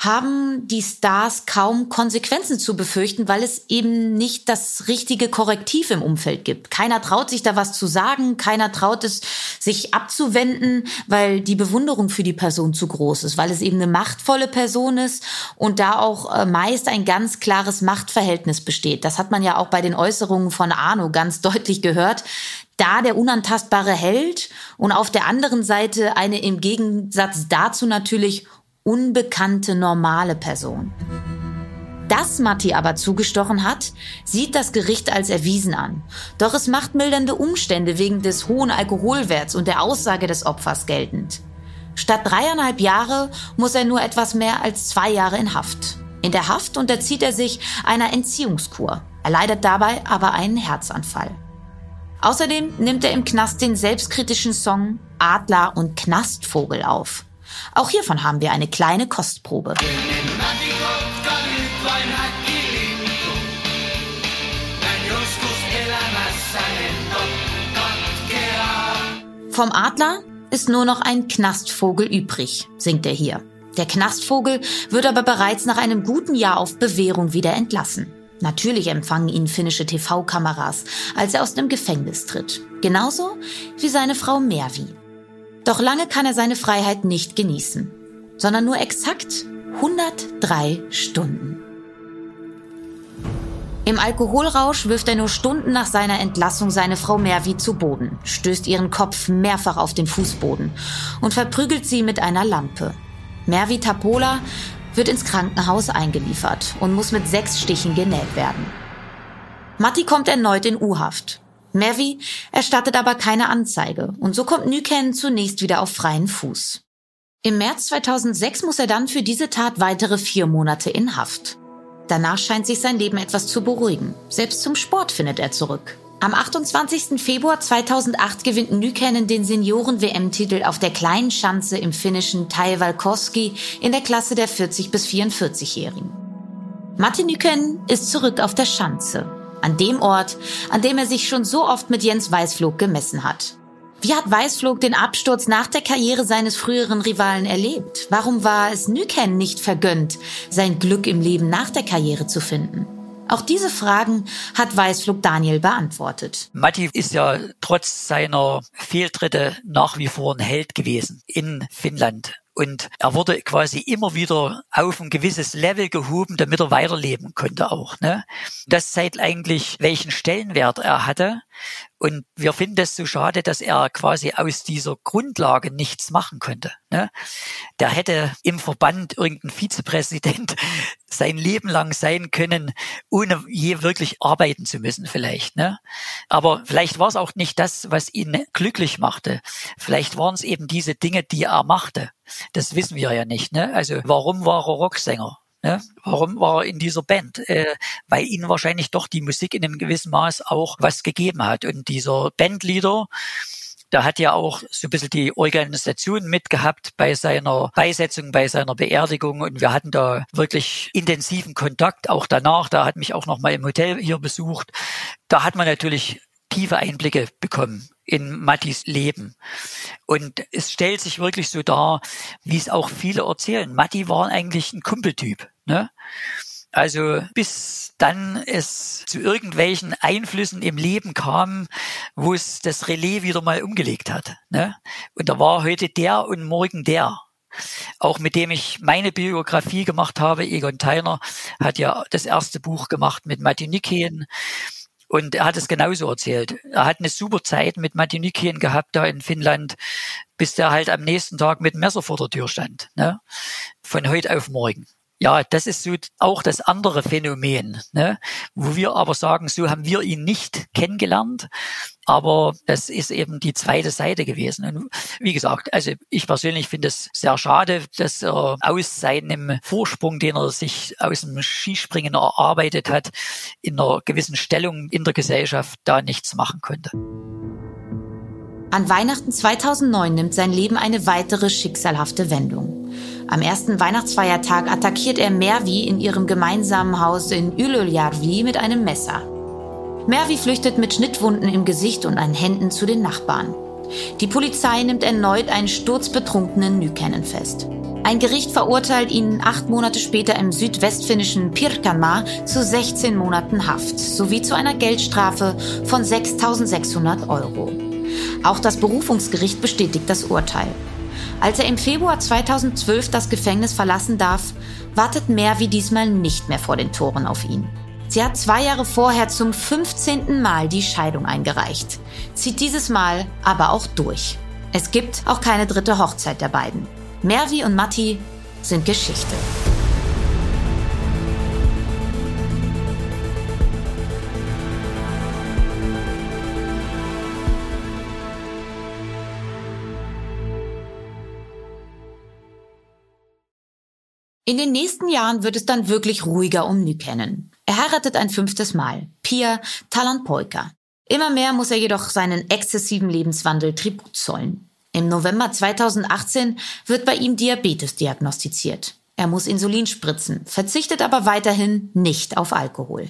haben die Stars kaum Konsequenzen zu befürchten, weil es eben nicht das richtige Korrektiv im Umfeld gibt. Keiner traut sich da was zu sagen, keiner traut es, sich abzuwenden, weil die Bewunderung für die Person zu groß ist, weil es eben eine machtvolle Person ist und da auch meist ein ganz klares Machtverhältnis besteht. Das hat man ja auch bei den Äußerungen von Arno ganz deutlich gehört. Da der unantastbare Held und auf der anderen Seite eine im Gegensatz dazu natürlich unbekannte normale Person. Dass Matti aber zugestochen hat, sieht das Gericht als erwiesen an. Doch es macht mildernde Umstände wegen des hohen Alkoholwerts und der Aussage des Opfers geltend. Statt 3,5 Jahre muss er nur etwas mehr als 2 Jahre in Haft. In der Haft unterzieht er sich einer Entziehungskur. Er leidet dabei aber einen Herzanfall. Außerdem nimmt er im Knast den selbstkritischen Song Adler und Knastvogel auf. Auch hiervon haben wir eine kleine Kostprobe. Vom Adler ist nur noch ein Knastvogel übrig, singt er hier. Der Knastvogel wird aber bereits nach einem guten Jahr auf Bewährung wieder entlassen. Natürlich empfangen ihn finnische TV-Kameras, als er aus dem Gefängnis tritt. Genauso wie seine Frau Mervi. Doch lange kann er seine Freiheit nicht genießen, sondern nur exakt 103 Stunden. Im Alkoholrausch wirft er nur Stunden nach seiner Entlassung seine Frau Mervi zu Boden, stößt ihren Kopf mehrfach auf den Fußboden und verprügelt sie mit einer Lampe. Mervi Tapola wird ins Krankenhaus eingeliefert und muss mit 6 Stichen genäht werden. Matti kommt erneut in U-Haft. Mervi erstattet aber keine Anzeige und so kommt Nykänen zunächst wieder auf freien Fuß. Im März 2006 muss er dann für diese Tat weitere 4 Monate in Haft. Danach scheint sich sein Leben etwas zu beruhigen. Selbst zum Sport findet er zurück. Am 28. Februar 2008 gewinnt Nykänen den Senioren-WM-Titel auf der kleinen Schanze im finnischen Taivalkoski in der Klasse der 40- bis 44-Jährigen. Matti Nykänen ist zurück auf der Schanze. An dem Ort, an dem er sich schon so oft mit Jens Weißflog gemessen hat. Wie hat Weißflog den Absturz nach der Karriere seines früheren Rivalen erlebt? Warum war es Nykänen nicht vergönnt, sein Glück im Leben nach der Karriere zu finden? Auch diese Fragen hat Weißflog Daniel beantwortet. Matti ist ja trotz seiner Fehltritte nach wie vor ein Held gewesen in Finnland. Und er wurde quasi immer wieder auf ein gewisses Level gehoben, damit er weiterleben konnte auch. Ne? Das zeigt eigentlich, welchen Stellenwert er hatte. Und wir finden das so schade, dass er quasi aus dieser Grundlage nichts machen konnte. Ne? Der hätte im Verband irgendein Vizepräsident sein Leben lang sein können, ohne je wirklich arbeiten zu müssen vielleicht. Ne? Aber vielleicht war es auch nicht das, was ihn glücklich machte. Vielleicht waren es eben diese Dinge, die er machte. Das wissen wir ja nicht. Ne? Also warum war er Rocksänger? Ne? Warum war er in dieser Band? Weil ihnen wahrscheinlich doch die Musik in einem gewissen Maß auch was gegeben hat. Und dieser Bandleader, der hat ja auch so ein bisschen die Organisation mitgehabt bei seiner Beisetzung, bei seiner Beerdigung. Und wir hatten da wirklich intensiven Kontakt, auch danach. Da hat mich auch nochmal im Hotel hier besucht. Da hat man natürlich tiefe Einblicke bekommen in Mattis Leben. Und es stellt sich wirklich so dar, wie es auch viele erzählen. Matti war eigentlich ein Kumpeltyp. Ne? Also bis dann es zu irgendwelchen Einflüssen im Leben kam, wo es das Relais wieder mal umgelegt hat. Ne? Und da war heute der und morgen der. Auch mit dem ich meine Biografie gemacht habe. Egon Theiner hat ja das erste Buch gemacht mit Matti Nykänen. Und er hat es genauso erzählt. Er hat eine super Zeit mit Matti Nykänen gehabt da in Finnland, bis der halt am nächsten Tag mit dem Messer vor der Tür stand. Ne? Von heute auf morgen. Ja, das ist so auch das andere Phänomen, ne? Wo wir aber sagen, so haben wir ihn nicht kennengelernt, aber das ist eben die zweite Seite gewesen. Und wie gesagt, also ich persönlich finde es sehr schade, dass er aus seinem Vorsprung, den er sich aus dem Skispringen erarbeitet hat, in einer gewissen Stellung in der Gesellschaft da nichts machen konnte. An Weihnachten 2009 nimmt sein Leben eine weitere schicksalhafte Wendung. Am ersten Weihnachtsfeiertag attackiert er Mervi in ihrem gemeinsamen Haus in Ylöjärvi mit einem Messer. Mervi flüchtet mit Schnittwunden im Gesicht und an Händen zu den Nachbarn. Die Polizei nimmt erneut einen sturzbetrunkenen Nykänen fest. Ein Gericht verurteilt ihn 8 Monate später im südwestfinnischen Pirkanmaa zu 16 Monaten Haft sowie zu einer Geldstrafe von 6.600 €. Auch das Berufungsgericht bestätigt das Urteil. Als er im Februar 2012 das Gefängnis verlassen darf, wartet Mervi diesmal nicht mehr vor den Toren auf ihn. Sie hat 2 Jahre vorher zum 15. Mal die Scheidung eingereicht, zieht dieses Mal aber auch durch. Es gibt auch keine dritte Hochzeit der beiden. Mervi und Matti sind Geschichte. In den nächsten Jahren wird es dann wirklich ruhiger um Nykänen. Er heiratet ein 5. Mal, Pia Talanpoika. Immer mehr muss er jedoch seinen exzessiven Lebenswandel Tribut zollen. Im November 2018 wird bei ihm Diabetes diagnostiziert. Er muss Insulin spritzen, verzichtet aber weiterhin nicht auf Alkohol.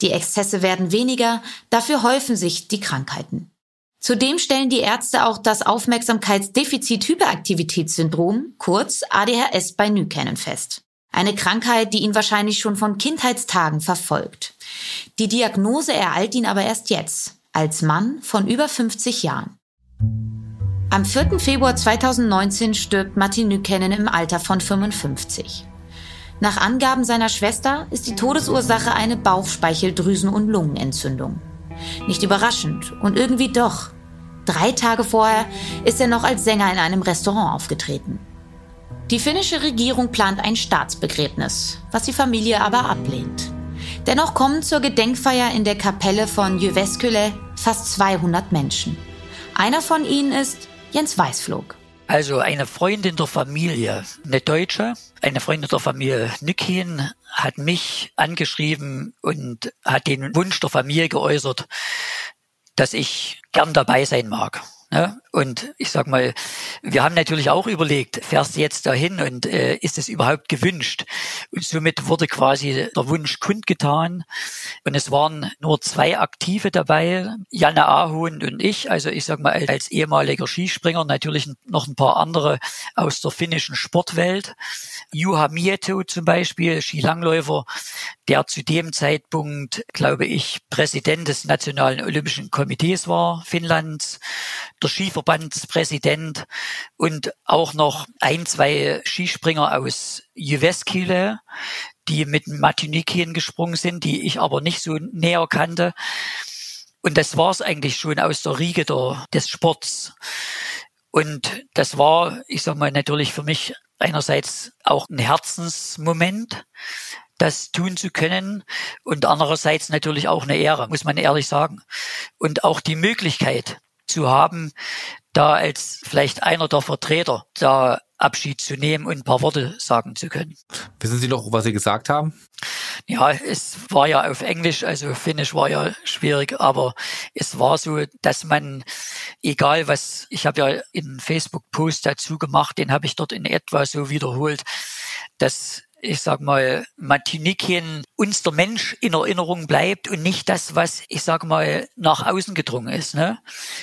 Die Exzesse werden weniger, dafür häufen sich die Krankheiten. Zudem stellen die Ärzte auch das Aufmerksamkeitsdefizit-Hyperaktivitätssyndrom, kurz ADHS, bei Nykänen fest. Eine Krankheit, die ihn wahrscheinlich schon von Kindheitstagen verfolgt. Die Diagnose ereilt ihn aber erst jetzt, als Mann von über 50 Jahren. Am 4. Februar 2019 stirbt Matti Nykänen im Alter von 55. Nach Angaben seiner Schwester ist die Todesursache eine Bauchspeicheldrüsen- und Lungenentzündung. Nicht überraschend und irgendwie doch. 3 Tage vorher ist er noch als Sänger in einem Restaurant aufgetreten. Die finnische Regierung plant ein Staatsbegräbnis, was die Familie aber ablehnt. Dennoch kommen zur Gedenkfeier in der Kapelle von Jyväskylä fast 200 Menschen. Einer von ihnen ist Jens Weißflog. Also eine Freundin der Familie, eine Deutsche, eine Freundin der Familie Nykänen, hat mich angeschrieben und hat den Wunsch der Familie geäußert, dass ich gern dabei sein mag. Und ich sag mal, wir haben natürlich auch überlegt, fährst du jetzt dahin und ist es überhaupt gewünscht? Und somit wurde quasi der Wunsch kundgetan. Und es waren nur 2 Aktive dabei, Janne Ahonen und ich. Also ich sag mal, als ehemaliger Skispringer natürlich noch ein paar andere aus der finnischen Sportwelt. Juha Mieto zum Beispiel, Skilangläufer, der zu dem Zeitpunkt, glaube ich, Präsident des Nationalen Olympischen Komitees war, Finnlands, der Skiverbandspräsident und auch noch 1, 2 Skispringer aus Jyväskylä, die mit Matti Nykänen gesprungen sind, die ich aber nicht so näher kannte. Und das war es eigentlich schon aus der Riege des Sports. Und das war, ich sag mal, natürlich für mich einerseits auch ein Herzensmoment, das tun zu können, und andererseits natürlich auch eine Ehre, muss man ehrlich sagen. Und auch die Möglichkeit zu haben, da als vielleicht einer der Vertreter da Abschied zu nehmen und ein paar Worte sagen zu können. Wissen Sie noch, was Sie gesagt haben? Ja, es war ja auf Englisch, also Finnisch war ja schwierig, aber es war so, dass man, egal was, ich habe ja einen Facebook-Post dazu gemacht, den habe ich dort in etwa so wiederholt, dass, ich sag mal, Matti Nykänen uns der Mensch in Erinnerung bleibt und nicht das, was, ich sag mal, nach außen gedrungen ist, ne?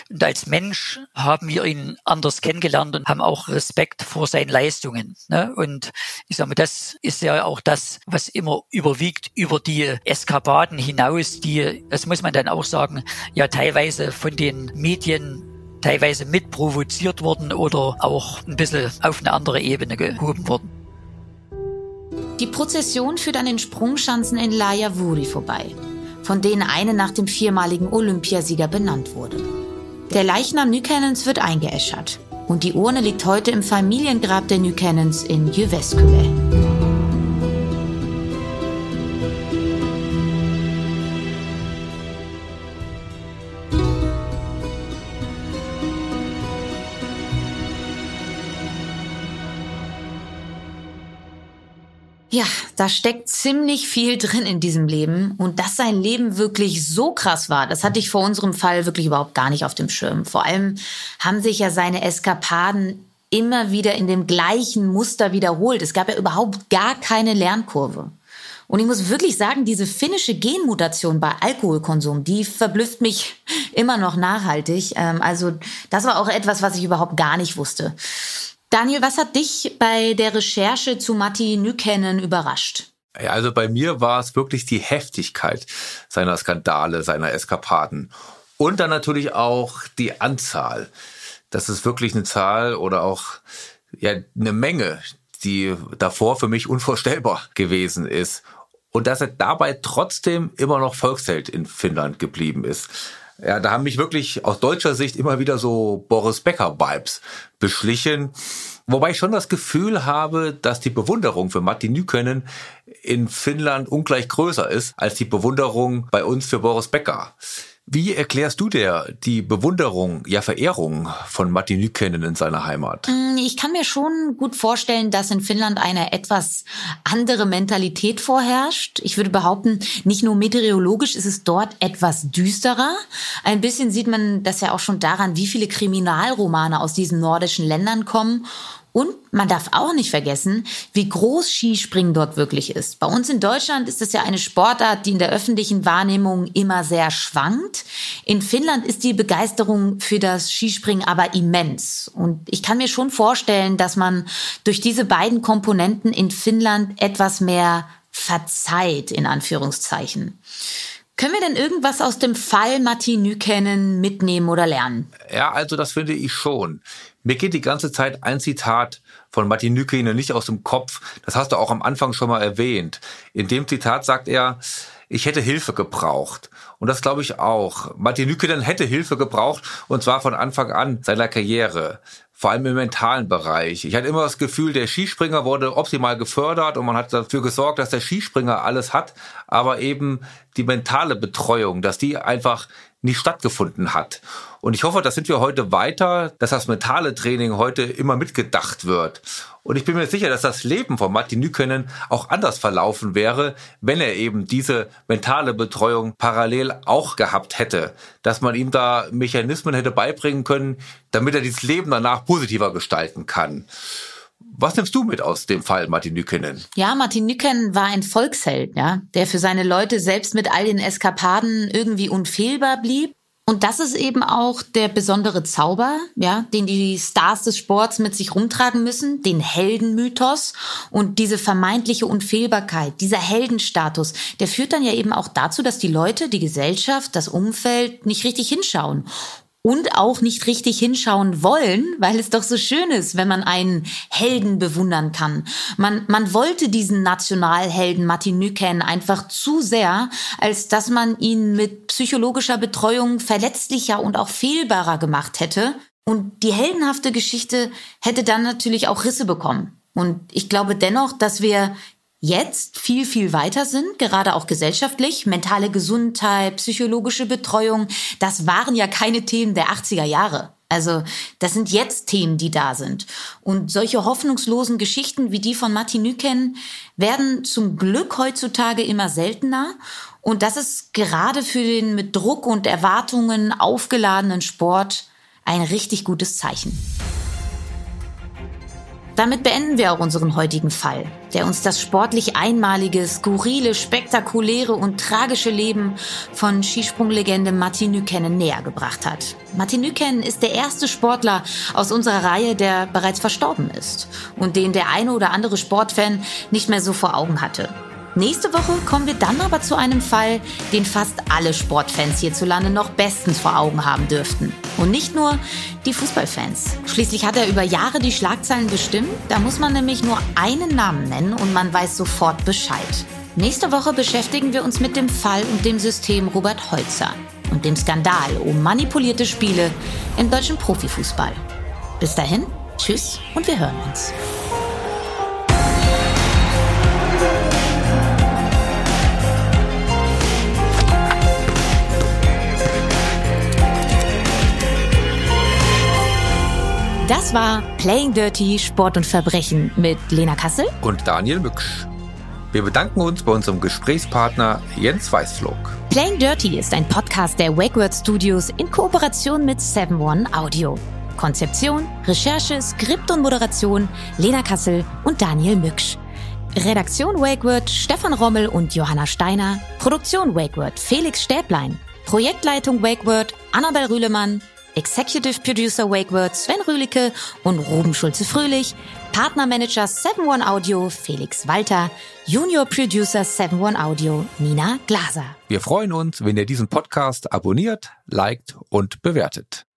Und als Mensch haben wir ihn anders kennengelernt und haben auch Respekt vor seinen Leistungen, ne? Und ich sag mal, das ist ja auch das, was immer überwiegt über die Eskapaden hinaus, die, das muss man dann auch sagen, ja teilweise von den Medien teilweise mitprovoziert wurden oder auch ein bisschen auf eine andere Ebene gehoben wurden. Die Prozession führt an den Sprungschanzen in Lahti vorbei, von denen eine nach dem 4-maligen Olympiasieger benannt wurde. Der Leichnam Nykänens wird eingeäschert und die Urne liegt heute im Familiengrab der Nykänens in Jyväskylä. Ja, da steckt ziemlich viel drin in diesem Leben. Und dass sein Leben wirklich so krass war, das hatte ich vor unserem Fall wirklich überhaupt gar nicht auf dem Schirm. Vor allem haben sich ja seine Eskapaden immer wieder in dem gleichen Muster wiederholt. Es gab ja überhaupt gar keine Lernkurve. Und ich muss wirklich sagen, diese finnische Genmutation bei Alkoholkonsum, die verblüfft mich immer noch nachhaltig. Also das war auch etwas, was ich überhaupt gar nicht wusste. Daniel, was hat dich bei der Recherche zu Matti Nykänen überrascht? Ja, also bei mir war es wirklich die Heftigkeit seiner Skandale, seiner Eskapaden. Und dann natürlich auch die Anzahl. Das ist wirklich eine Zahl oder auch ja, eine Menge, die davor für mich unvorstellbar gewesen ist. Und dass er dabei trotzdem immer noch Volksheld in Finnland geblieben ist. Ja, da haben mich wirklich aus deutscher Sicht immer wieder so Boris Becker-Vibes beschlichen. Wobei ich schon das Gefühl habe, dass die Bewunderung für Matti Nykänen in Finnland ungleich größer ist als die Bewunderung bei uns für Boris Becker. Wie erklärst du dir die Bewunderung, ja Verehrung von Matti Nykänen in seiner Heimat? Ich kann mir schon gut vorstellen, dass in Finnland eine etwas andere Mentalität vorherrscht. Ich würde behaupten, nicht nur meteorologisch ist es dort etwas düsterer. Ein bisschen sieht man das ja auch schon daran, wie viele Kriminalromane aus diesen nordischen Ländern kommen. Und man darf auch nicht vergessen, wie groß Skispringen dort wirklich ist. Bei uns in Deutschland ist es ja eine Sportart, die in der öffentlichen Wahrnehmung immer sehr schwankt. In Finnland ist die Begeisterung für das Skispringen aber immens. Und ich kann mir schon vorstellen, dass man durch diese beiden Komponenten in Finnland etwas mehr verzeiht, in Anführungszeichen. Können wir denn irgendwas aus dem Fall Matti Nykänen mitnehmen oder lernen? Ja, also das finde ich schon. Mir geht die ganze Zeit ein Zitat von Matti Nykänen nicht aus dem Kopf. Das hast du auch am Anfang schon mal erwähnt. In dem Zitat sagt er, ich hätte Hilfe gebraucht. Und das glaube ich auch. Matti Nykänen hätte Hilfe gebraucht, und zwar von Anfang an seiner Karriere. Vor allem im mentalen Bereich. Ich hatte immer das Gefühl, der Skispringer wurde optimal gefördert und man hat dafür gesorgt, dass der Skispringer alles hat. Aber eben die mentale Betreuung, dass die einfach nicht stattgefunden hat. Und ich hoffe, da sind wir heute weiter, dass das mentale Training heute immer mitgedacht wird. Und ich bin mir sicher, dass das Leben von Matti Nykänen auch anders verlaufen wäre, wenn er eben diese mentale Betreuung parallel auch gehabt hätte. Dass man ihm da Mechanismen hätte beibringen können, damit er dieses Leben danach positiver gestalten kann. Was nimmst du mit aus dem Fall Matti Nykänen? Ja, Matti Nykänen war ein Volksheld, ja, der für seine Leute selbst mit all den Eskapaden irgendwie unfehlbar blieb. Und das ist eben auch der besondere Zauber, ja, den die Stars des Sports mit sich rumtragen müssen, den Heldenmythos und diese vermeintliche Unfehlbarkeit, dieser Heldenstatus, der führt dann ja eben auch dazu, dass die Leute, die Gesellschaft, das Umfeld nicht richtig hinschauen. Und auch nicht richtig hinschauen wollen, weil es doch so schön ist, wenn man einen Helden bewundern kann. Man wollte diesen Nationalhelden Matti Nykänen einfach zu sehr, als dass man ihn mit psychologischer Betreuung verletzlicher und auch fehlbarer gemacht hätte. Und die heldenhafte Geschichte hätte dann natürlich auch Risse bekommen. Und ich glaube dennoch, dass wir jetzt viel, viel weiter sind, gerade auch gesellschaftlich. Mentale Gesundheit, psychologische Betreuung, das waren ja keine Themen der 80er Jahre. Also das sind jetzt Themen, die da sind. Und solche hoffnungslosen Geschichten wie die von Matti Nykänen werden zum Glück heutzutage immer seltener. Und das ist gerade für den mit Druck und Erwartungen aufgeladenen Sport ein richtig gutes Zeichen. Damit beenden wir auch unseren heutigen Fall, der uns das sportlich einmalige, skurrile, spektakuläre und tragische Leben von Skisprunglegende Matti Nykänen näher gebracht hat. Matti Nykänen ist der erste Sportler aus unserer Reihe, der bereits verstorben ist und den der eine oder andere Sportfan nicht mehr so vor Augen hatte. Nächste Woche kommen wir dann aber zu einem Fall, den fast alle Sportfans hierzulande noch bestens vor Augen haben dürften. Und nicht nur die Fußballfans. Schließlich hat er über Jahre die Schlagzeilen bestimmt. Da muss man nämlich nur einen Namen nennen und man weiß sofort Bescheid. Nächste Woche beschäftigen wir uns mit dem Fall und dem System Robert Holzer und dem Skandal um manipulierte Spiele im deutschen Profifußball. Bis dahin, tschüss und wir hören uns. Das war Playing Dirty, Sport und Verbrechen mit Lena Kassel und Daniel Mücksch. Wir bedanken uns bei unserem Gesprächspartner Jens Weißflog. Playing Dirty ist ein Podcast der WakeWord Studios in Kooperation mit 7-One Audio. Konzeption, Recherche, Skript und Moderation Lena Kassel und Daniel Mücksch. Redaktion WakeWord Stefan Rommel und Johanna Steiner. Produktion WakeWord Felix Stäblein. Projektleitung WakeWord Annabel Rühlemann. Executive Producer WakeWord Sven Rühlicke und Ruben Schulze-Fröhlich. Partnermanager 7-One Audio Felix Walter. Junior Producer 7-One Audio Nina Glaser. Wir freuen uns, wenn ihr diesen Podcast abonniert, liked und bewertet.